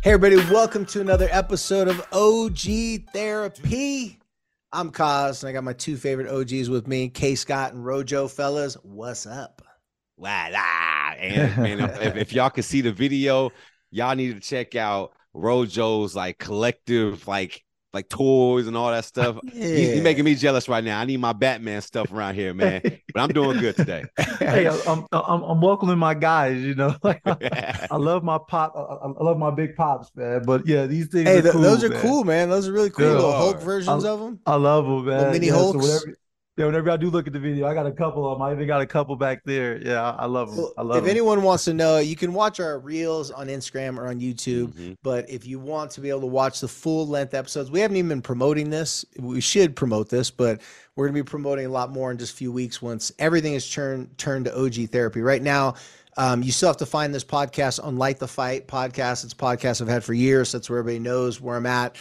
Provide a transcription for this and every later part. Hey everybody, welcome to another episode of OG Therapy. I'm Cos, and I got my two favorite OGs with me, K. Scott and Rojo. Fellas, what's up? And man, if y'all could see the video, y'all need to check out Rojo's like collective, like toys and all that stuff. Yeah. He's making me jealous right now. I need my Batman stuff around here, man. But I'm doing good today. Hey, I'm welcoming my guys. You know, like, I love my pop. I love my big pops, man. But yeah, these things. Hey, those are cool, man. Those are really cool. Little Hulk versions of them. I love them, man. Little mini Hulks. So whenever I do look at the video, I got a couple of them. I even got a couple back there. Yeah, I love them. If anyone wants to know, you can watch our reels on Instagram or on YouTube. Mm-hmm. But if you want to be able to watch the full-length episodes, we haven't even been promoting this. We should promote this, but we're going to be promoting a lot more in just a few weeks once everything is turned to OG Therapy. Right now, you still have to find this podcast on Light the Fight podcast. It's a podcast I've had for years. That's where everybody knows where I'm at.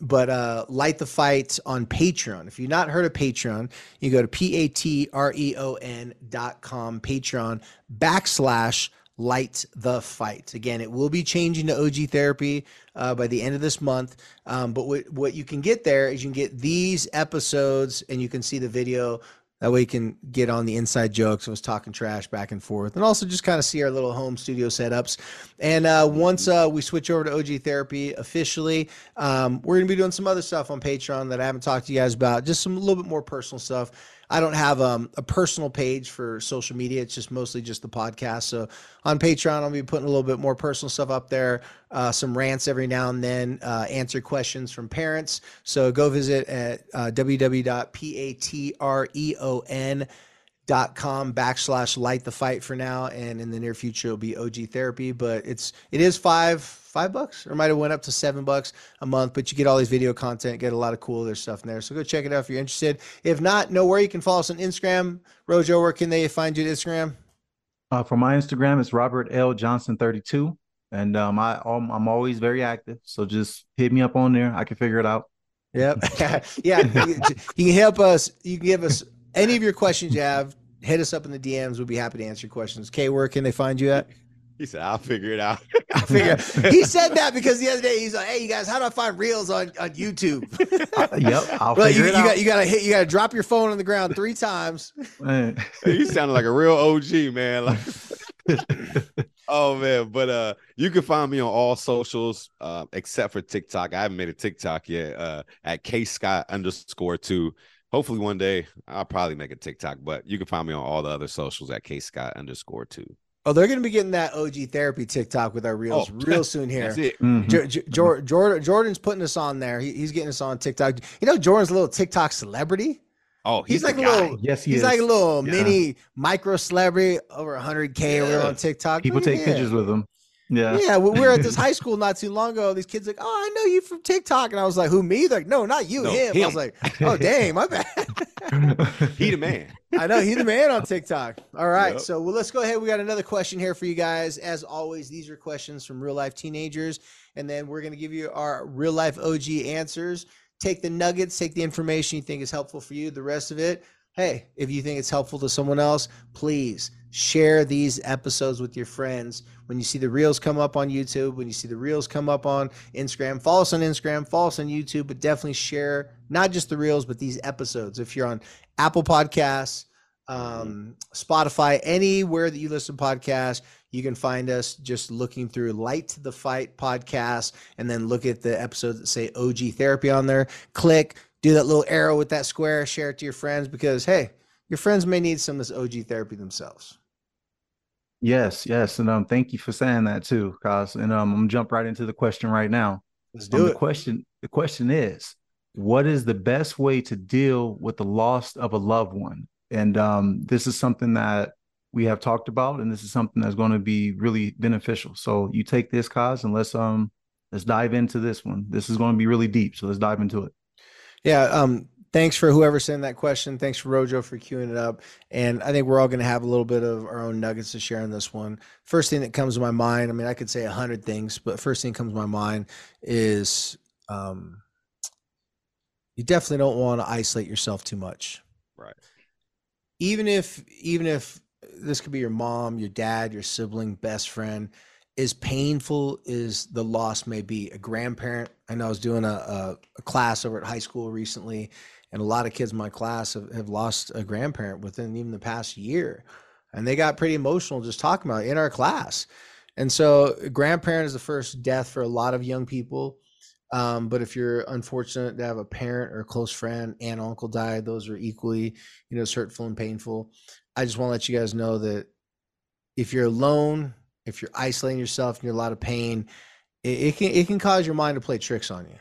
But Light the Fight on Patreon. If you've not heard of Patreon, you go to patreon.com, Patreon.com/Light the Fight. Again, it will be changing to OG Therapy by the end of this month. But what you can get there is you can get these episodes and you can see the video. That way you can get on the inside jokes. I was talking trash back and forth. And also just kind of see our little home studio setups. And once we switch over to OG Therapy officially, we're going to be doing some other stuff on Patreon that I haven't talked to you guys about. Just some a little bit more personal stuff. I don't have a personal page for social media. It's just mostly just the podcast. So on Patreon, I'll be putting a little bit more personal stuff up there, some rants every now and then, answer questions from parents. So go visit at www.patreon.com/Light the Fight for now. And in the near future, it'll be OG Therapy, but it is $5 or might have went up to $7 a month, but you get all these video content, get a lot of cool other stuff in there. So go check it out if you're interested. If not, know where you can follow us on Instagram. Rojo, where can they find you on Instagram? For my Instagram, it's Robert L. Johnson 32. And I'm always very active. So just hit me up on there. I can figure it out. Yep. Yeah. You can help us. You can give us any of your questions you have. Hit us up in the DMs. We'll be happy to answer your questions. Kay, where can they find you at? He said, I'll figure it out. He said that because the other day he's like, hey, you guys, how do I find reels on YouTube? Yep. I'll figure it out. You gotta drop your phone on the ground 3 times. Man. You sound like a real OG, man. Oh man. But you can find me on all socials except for TikTok. I haven't made a TikTok yet. At kscott_2. Hopefully one day I'll probably make a TikTok, but you can find me on all the other socials at kscott_2. Oh, they're going to be getting that OG Therapy TikTok with our reels real soon here. That's it. Mm-hmm. Jordan's putting us on there. He's getting us on TikTok. You know, Jordan's a little TikTok celebrity. Oh, he's like a little, yes, he's like a little mini micro celebrity, over 100K over on TikTok. People take pictures with him. Yeah. Yeah. We were at this high school not too long ago. These kids like, oh, I know you from TikTok. And I was like, who, me? They're like, no, not you, him. I was like, oh, dang, my bad. He the man. I know, he the man on TikTok. All right. Yep. So let's go ahead. We got another question here for you guys. As always, these are questions from real life teenagers. And then we're going to give you our real life OG answers. Take the nuggets, take the information you think is helpful for you. The rest of it, hey, if you think it's helpful to someone else, please share these episodes with your friends. When you see the reels come up on YouTube, when you see the reels come up on Instagram, follow us on Instagram, follow us on YouTube, but definitely share not just the reels, but these episodes. If you're on Apple Podcasts, Spotify, anywhere that you listen to podcasts, you can find us just looking through Light the Fight podcast and then look at the episodes that say OG Therapy on there. Click, do that little arrow with that square, share it to your friends because, hey, your friends may need some of this OG Therapy themselves. Yes. And thank you for saying that too, Cos. And I'm gonna jump right into the question right now. Let's do it. The question is, what is the best way to deal with the loss of a loved one? And this is something that we have talked about, and this is something that's going to be really beneficial. So you take this, Cos, and let's Let's dive into this one. This is going to be really deep, so let's dive into it. Yeah. Thanks for whoever sent that question. Thanks for Rojo for queuing it up. And I think we're all going to have a little bit of our own nuggets to share on this one. First thing that comes to my mind, I mean, I could say 100 things, but first thing that comes to my mind is you definitely don't want to isolate yourself too much. Right. Even if this could be your mom, your dad, your sibling, best friend, as painful as the loss may be, a grandparent. I know I was doing a class over at high school recently, and a lot of kids in my class have lost a grandparent within even the past year. And they got pretty emotional just talking about it in our class. And so a grandparent is the first death for a lot of young people. But if you're unfortunate to have a parent or a close friend, aunt, uncle die, those are equally, hurtful and painful. I just want to let you guys know that if you're alone, if you're isolating yourself and you're in a lot of pain, it can cause your mind to play tricks on you.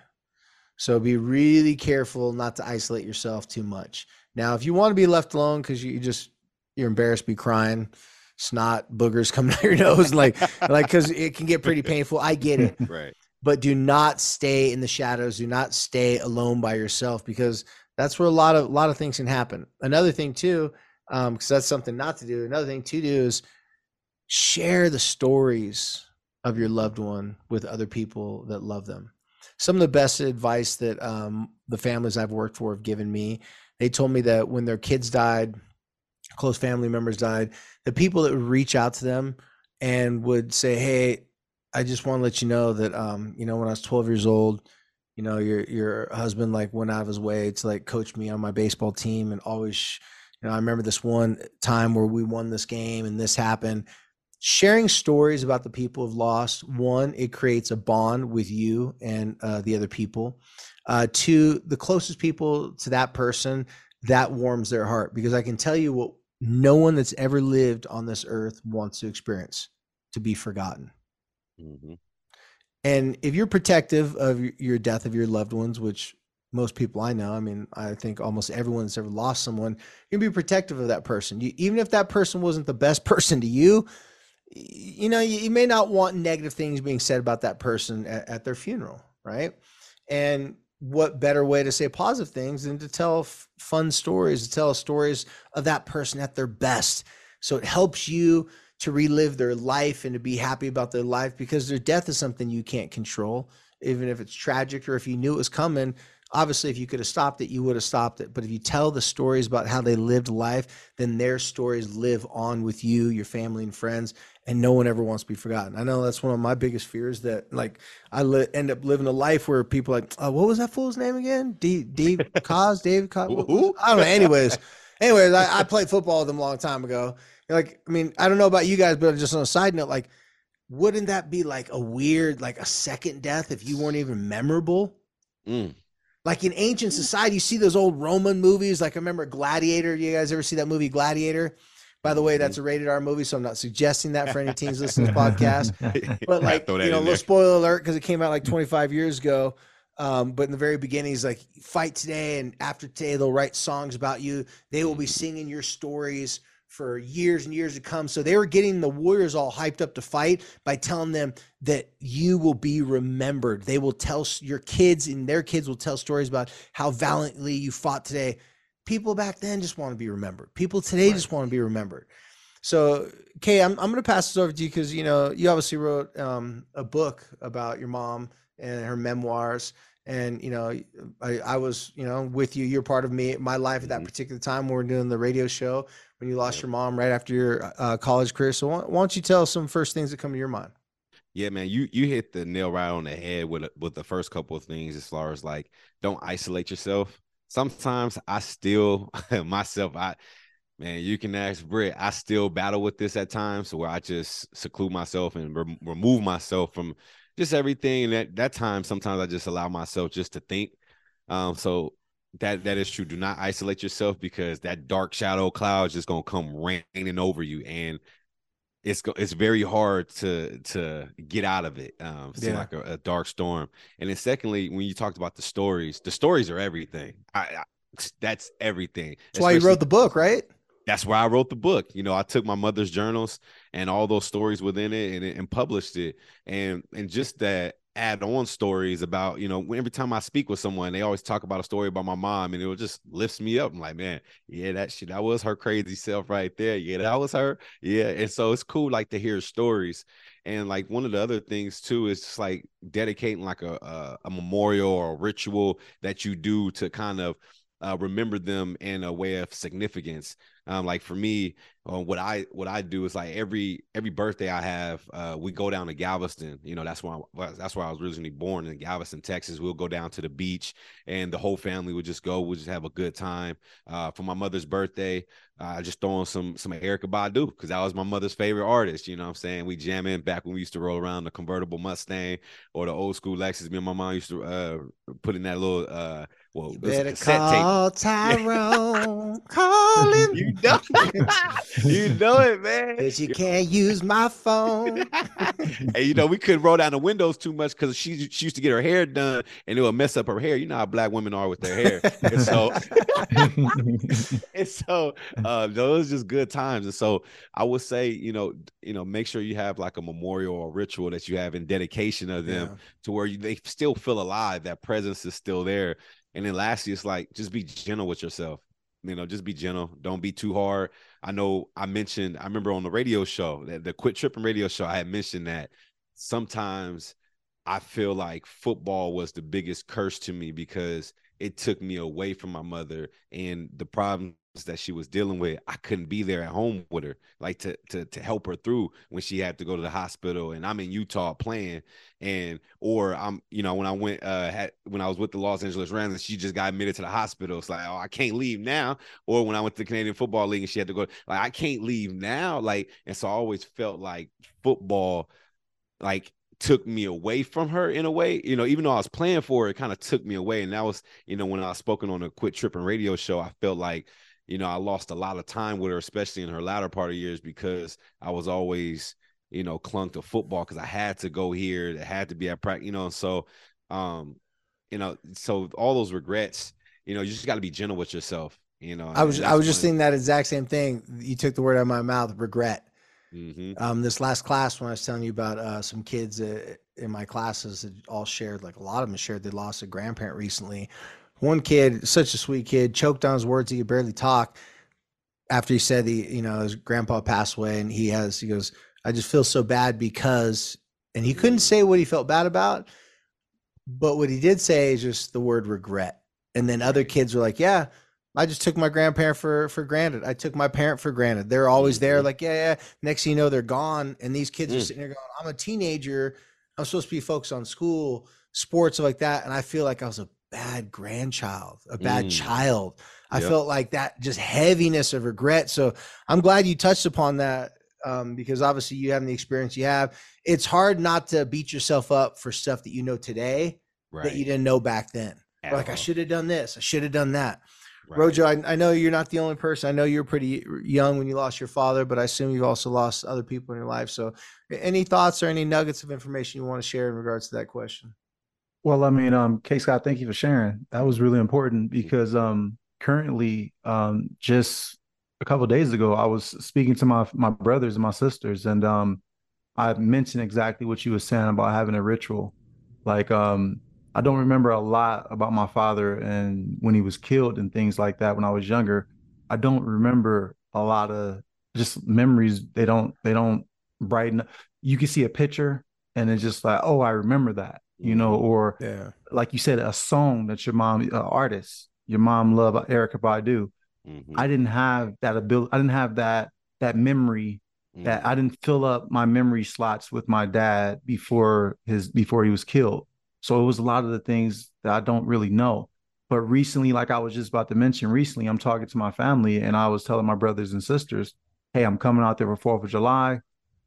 So be really careful not to isolate yourself too much. Now, if you want to be left alone because you're embarrassed to be crying, snot, boogers coming out your nose, like because it can get pretty painful. I get it. Right. But do not stay in the shadows. Do not stay alone by yourself, because that's where a lot of things can happen. Another thing too, because that's something not to do. Another thing to do is share the stories of your loved one with other people that love them. Some of the best advice that the families I've worked for have given me, they told me that when their kids died, close family members died, the people that would reach out to them and would say, hey, I just want to let you know that, when I was 12 years old, your husband went out of his way to coach me on my baseball team, and always, I remember this one time where we won this game and this happened. Sharing stories about the people who've lost, one, it creates a bond with you and the other people. Two, the closest people to that person, that warms their heart, because I can tell you what no one that's ever lived on this earth wants to experience: to be forgotten. Mm-hmm. And if you're protective of your death of your loved ones, which most people I know, I think almost everyone that's ever lost someone, you'd be protective of that person. Even if that person wasn't the best person to you, you may not want negative things being said about that person at their funeral, right? And what better way to say positive things than to tell fun stories, to tell stories of that person at their best. So it helps you to relive their life and to be happy about their life, because their death is something you can't control, even if it's tragic or if you knew it was coming. Obviously, if you could have stopped it, you would have stopped it. But if you tell the stories about how they lived life, then their stories live on with you, your family and friends, and no one ever wants to be forgotten. I know that's one of my biggest fears, that I end up living a life where people what was that fool's name again? David Kozlowski? I don't know. Anyways, I played football with them a long time ago. I don't know about you guys, but just on a side note, wouldn't that be a weird, a second death if you weren't even memorable? Mm. In ancient society, you see those old Roman movies. I remember Gladiator. You guys ever see that movie Gladiator? By the way, that's a rated R movie, so I'm not suggesting that for any teens listening to the podcast. But a little spoiler alert, because it came out 25 years ago. But in the very beginning, he's fight today, and after today, they'll write songs about you. They will be singing your stories for years and years to come. So they were getting the warriors all hyped up to fight by telling them that you will be remembered. They will tell your kids, and their kids will tell stories about how valiantly you fought today. People back then just want to be remembered. People today just want to be remembered. So Kay, I'm going to pass this over to you, because you obviously wrote a book about your mom and her memoirs. And, I was, with you, you're part of my life at that particular time. We were doing the radio show when you lost your mom right after your college career. So why don't you tell some first things that come to your mind? Yeah, man, you hit the nail right on the head with the first couple of things, as far as don't isolate yourself. Sometimes I still myself, you can ask Britt, I still battle with this at times, where I just seclude myself and remove myself from just everything. And at that time, sometimes I just allow myself just to think. So that is true. Do not isolate yourself, because that dark shadow cloud is just going to come raining over you. And it's very hard to get out of it. Seem like a dark storm. And then secondly, when you talked about the stories are everything. That's everything. That's why you wrote the book, right? That's why I wrote the book. I took my mother's journals and all those stories within it and published it. And just that add on stories about, you know, every time I speak with someone, they always talk about a story about my mom, and it just lifts me up. I'm like, man, yeah, that was her crazy self right there. Yeah, that was her. Yeah. And so it's cool, like, to hear stories. And like one of the other things too is just like dedicating like a memorial or a ritual that you do to kind of remember them in a way of significance. Like for me, what I do is like every birthday I have, we go down to Galveston. You know, that's where I was originally born, in Galveston, Texas. We'll go down to the beach, and the whole family would just go. We'll just have a good time. For my mother's birthday, I just throw on some Erykah Badu, because that was my mother's favorite artist. You know what I'm saying? We jam in back when we used to roll around the convertible Mustang or the old school Lexus. Me and my mom used to put in that little well, better call tape. Tyrone, call him. You know it. You know it, man. Because you can't use my phone. And you know, we couldn't roll down the windows too much because she used to get her hair done, and it would mess up her hair. You know how black women are with their hair. And so, and so those are just good times. And so I would say, you know, make sure you have like a memorial or ritual that you have in dedication of them, to where they still feel alive. That presence is still there. And then lastly, it's like, just be gentle with yourself. You know, just be gentle. Don't be too hard. I know I remember on the radio show, the Quit Tripping radio show, I had mentioned that sometimes I feel like football was the biggest curse to me, because it took me away from my mother and the problems that she was dealing with. I couldn't be there at home with her, like to help her through when she had to go to the hospital, and I'm in Utah playing, or I'm, you know, when I went when I was with the Los Angeles Rams and she just got admitted to the hospital, it's like, oh, I can't leave now. Or when I went to the Canadian Football League and she had to go, like, I can't leave now. Like, and so I always felt like football, like, took me away from her in a way, you know, even though I was playing for her, it kind of took me away. And that was, you know, when I was spoken on a Quit Tripping radio show, I felt like, you know, I lost a lot of time with her, especially in her latter part of years, because I was always, you know, clung to football because I had to go here. I had to be at practice, you know. So, you know, so all those regrets, you know, you just got to be gentle with yourself. You know, I was just thinking that exact same thing. You took the word out of my mouth, regret. Mm-hmm. This last class, when I was telling you about some kids in my classes that all shared, like a lot of them shared, they lost a grandparent recently. One kid, such a sweet kid, choked on his words. He could barely talk after he said, his grandpa passed away, and he goes, I just feel so bad because, and he couldn't say what he felt bad about, but what he did say is just the word regret. And then other kids were like, yeah, I just took my grandparent for granted. I took my parent for granted. They're always there. Like, yeah. Next thing you know, they're gone. And these kids are sitting there going, I'm a teenager. I'm supposed to be focused on school, sports, like that. And I feel like I was a bad child. I felt like that just heaviness of regret. So I'm glad you touched upon that, because obviously you have the experience you have. It's hard not to beat yourself up for stuff that you know today that you didn't know back then. Like, I should have done this. I should have done that. Right. Rojo, I know you're not the only person. I know you're pretty young when you lost your father, but I assume you've also lost other people in your life. So any thoughts or any nuggets of information you want to share in regards to that question? Well, I mean, K. Scott, thank you for sharing. That was really important, because currently, just a couple of days ago, I was speaking to my brothers and my sisters, and I mentioned exactly what you were saying about having a ritual. Like, I don't remember a lot about my father and when he was killed and things like that when I was younger. I don't remember a lot of just memories. They don't brighten up. You can see a picture and it's just like, oh, I remember that. You know, or like you said, a song that your mom, your mom loved, Erykah Badu. I didn't have that ability. I didn't have that memory, that I didn't fill up my memory slots with my dad before he was killed. So it was a lot of the things that I don't really know. But recently, like I was just about to mention, recently, I'm talking to my family and I was telling my brothers and sisters, hey, I'm coming out there for 4th of July.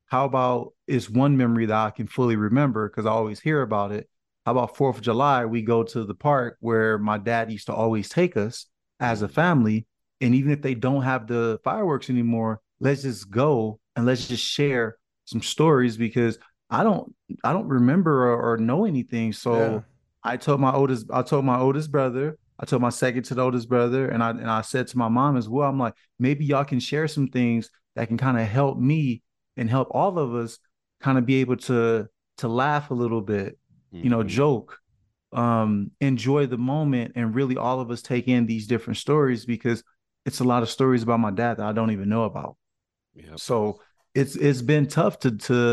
How about it's one memory that I can fully remember because I always hear about it. How about 4th of July? We go to the park where my dad used to always take us as a family. And even if they don't have the fireworks anymore, let's just go and let's just share some stories, because I don't remember or know anything. So I told my second-to-the-oldest brother, and I said to my mom as well, I'm like, maybe y'all can share some things that can kind of help me and help all of us kind of be able to laugh a little bit, you know, joke, enjoy the moment, and really all of us take in these different stories, because it's a lot of stories about my dad that I don't even know about. Yep. So it's been tough to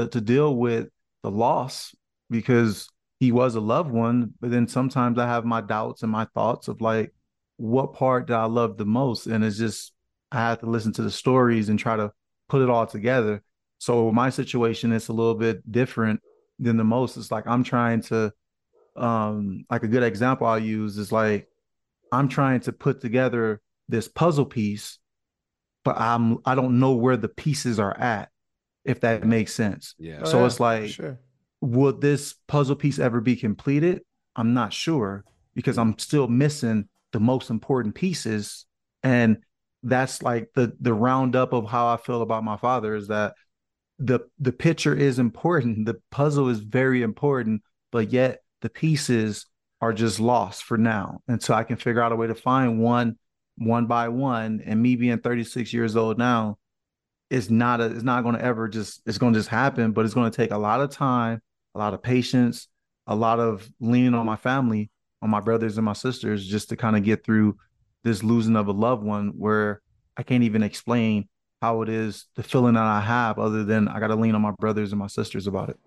deal with the loss, because he was a loved one, but then sometimes I have my doubts and my thoughts of like, what part did I love the most? And it's just, I have to listen to the stories and try to put it all together. So my situation is a little bit different than the most. It's like, I'm trying to, like a good example I'll use is like, I'm trying to put together this puzzle piece, but I don't know where the pieces are at, if that makes sense. Yeah. So it's like, sure, will this puzzle piece ever be completed? I'm not sure, because I'm still missing the most important pieces. And that's like the roundup of how I feel about my father, is that the picture is important. The puzzle is very important, but yet the pieces are just lost for now. And so I can figure out a way to find one by one. And me being 36 years old now, it's going to just happen, but it's going to take a lot of time, a lot of patience, a lot of leaning on my family, on my brothers and my sisters, just to kind of get through this losing of a loved one, where I can't even explain how it is, the feeling that I have, other than I got to lean on my brothers and my sisters about it.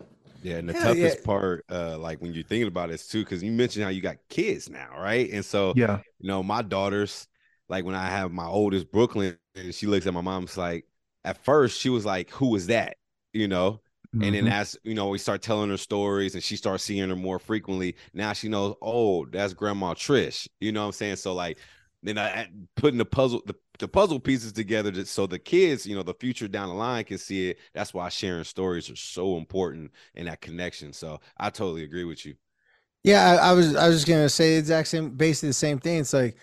Yeah. And the toughest part, like when you're thinking about this too, because you mentioned how you got kids now, right? And so, yeah, you know, my daughters, like when I have my oldest, Brooklyn, and she looks at my mom's like, at first she was like, who was that? You know? Mm-hmm. And then as, you know, we start telling her stories and she starts seeing her more frequently. Now she knows, oh, that's Grandma Trish. You know what I'm saying? So like, then I putting the puzzle pieces together so the kids, you know, the future down the line can see it. That's why sharing stories are so important in that connection. So I totally agree with you. Yeah. I was just going to say the exact same, basically the same thing. It's like,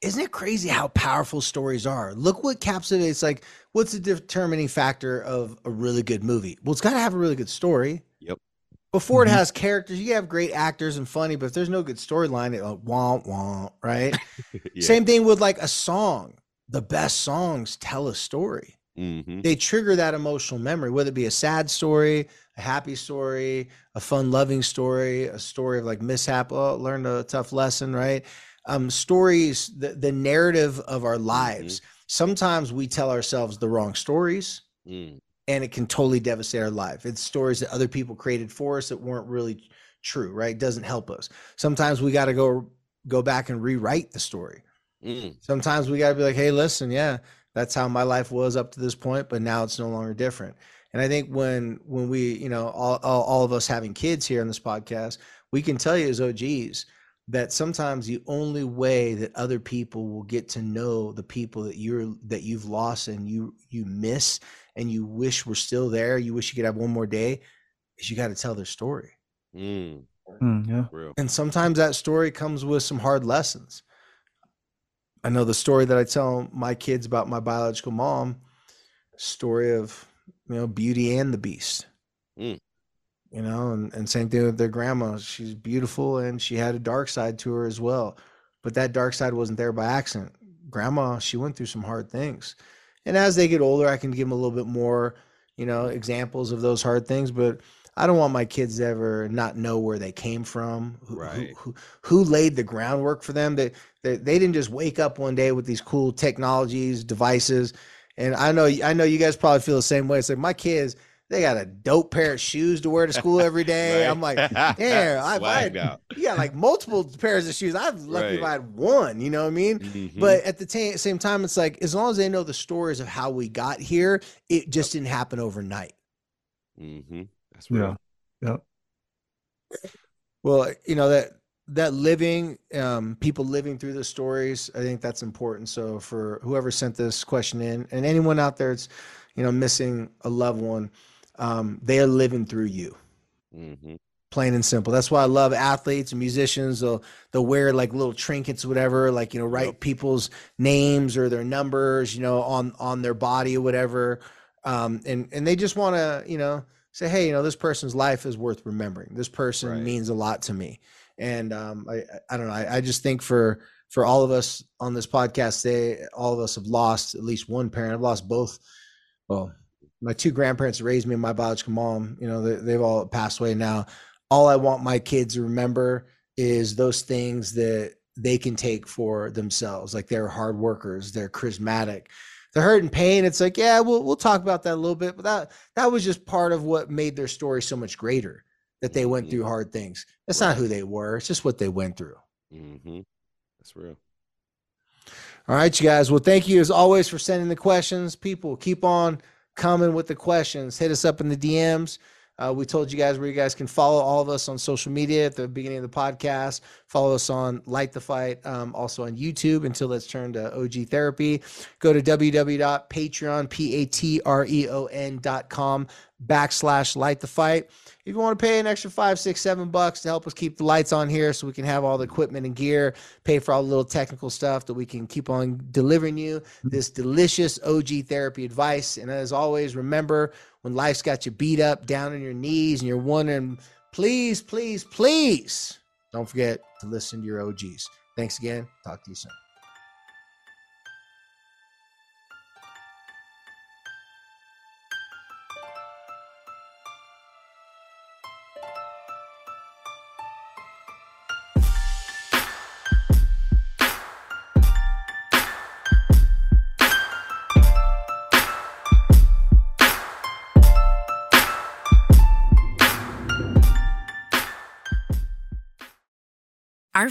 isn't it crazy how powerful stories are? Look what captivates, like, what's the determining factor of a really good movie? Well, it's got to have a really good story. Yep. Before it has characters, you have great actors and funny, but if there's no good storyline, it like, wah, right? Yeah. Same thing with like a song. The best songs tell a story. Mm-hmm. They trigger that emotional memory, whether it be a sad story, a happy story, a fun, loving story, a story of like mishap, learned a tough lesson, right? Stories, the narrative of our lives. Mm-hmm. Sometimes we tell ourselves the wrong stories, and it can totally devastate our life. It's stories that other people created for us that weren't really true, right? It doesn't help us. Sometimes we got to go back and rewrite the story. Sometimes we got to be like, hey, listen, yeah, that's how my life was up to this point, but now it's no longer different. And I think when we, you know, all of us having kids here on this podcast, we can tell you as OGs that sometimes the only way that other people will get to know the people that you've lost and you miss and you wish were still there, you wish you could have one more day, is you got to tell their story. Yeah. And sometimes that story comes with some hard lessons. I know the story that I tell my kids about my biological mom, story of, you know, Beauty and the Beast. You know, and same thing with their grandma. She's beautiful and she had a dark side to her as well. But that dark side wasn't there by accident. Grandma, she went through some hard things. And as they get older, I can give them a little bit more, you know, examples of those hard things. But I don't want my kids to ever not know where they came from, who laid the groundwork for them. They didn't just wake up one day with these cool technologies, devices. And I know you guys probably feel the same way. It's like my kids, they got a dope pair of shoes to wear to school every day. Right. I'm like, damn, you got like multiple pairs of shoes. I'd lucky if I had one, you know what I mean? Mm-hmm. But at the same time, it's like, as long as they know the stories of how we got here, it just didn't happen overnight. Mm-hmm. That's real. Yeah. Yeah. Well, you know, that living, people living through the stories, I think that's important. So for whoever sent this question in, and anyone out there that's, you know, missing a loved one, they are living through you. Mm-hmm. Plain and simple. That's why I love athletes and musicians. They'll wear like little trinkets, whatever, like, you know, write people's names or their numbers, you know, on their body or whatever. And they just want to, you know, say, hey, you know, this person's life is worth remembering. This person means a lot to me. And I don't know. I just think for all of us on this podcast today, all of us have lost at least one parent. I've lost both. Well, my two grandparents raised me and my biological mom, you know, they've all passed away now. all I want my kids to remember is those things that they can take for themselves. Like, they're hard workers, they're charismatic, they're hurt and pain. It's like, yeah, we'll talk about that a little bit, but that was just part of what made their story so much greater, that they went through hard things. That's right. Not who they were. It's just what they went through. Mm-hmm. That's real. All right, you guys. Well, thank you as always for sending the questions. People, keep on coming with the questions. Hit us up in the DMs. We told you guys where you guys can follow all of us on social media at the beginning of the podcast. Follow us on Light the Fight, also on YouTube until that's turned to OG Therapy. Go to www.patreon, patreon.com/Light the Fight. If you want to pay an extra $5, $6, $7 to help us keep the lights on here so we can have all the equipment and gear, pay for all the little technical stuff that we can keep on delivering you this delicious OG Therapy advice. And as always, remember, when life's got you beat up, down on your knees, and you're wondering, please, please, please don't forget to listen to your OGs. Thanks again. Talk to you soon. Our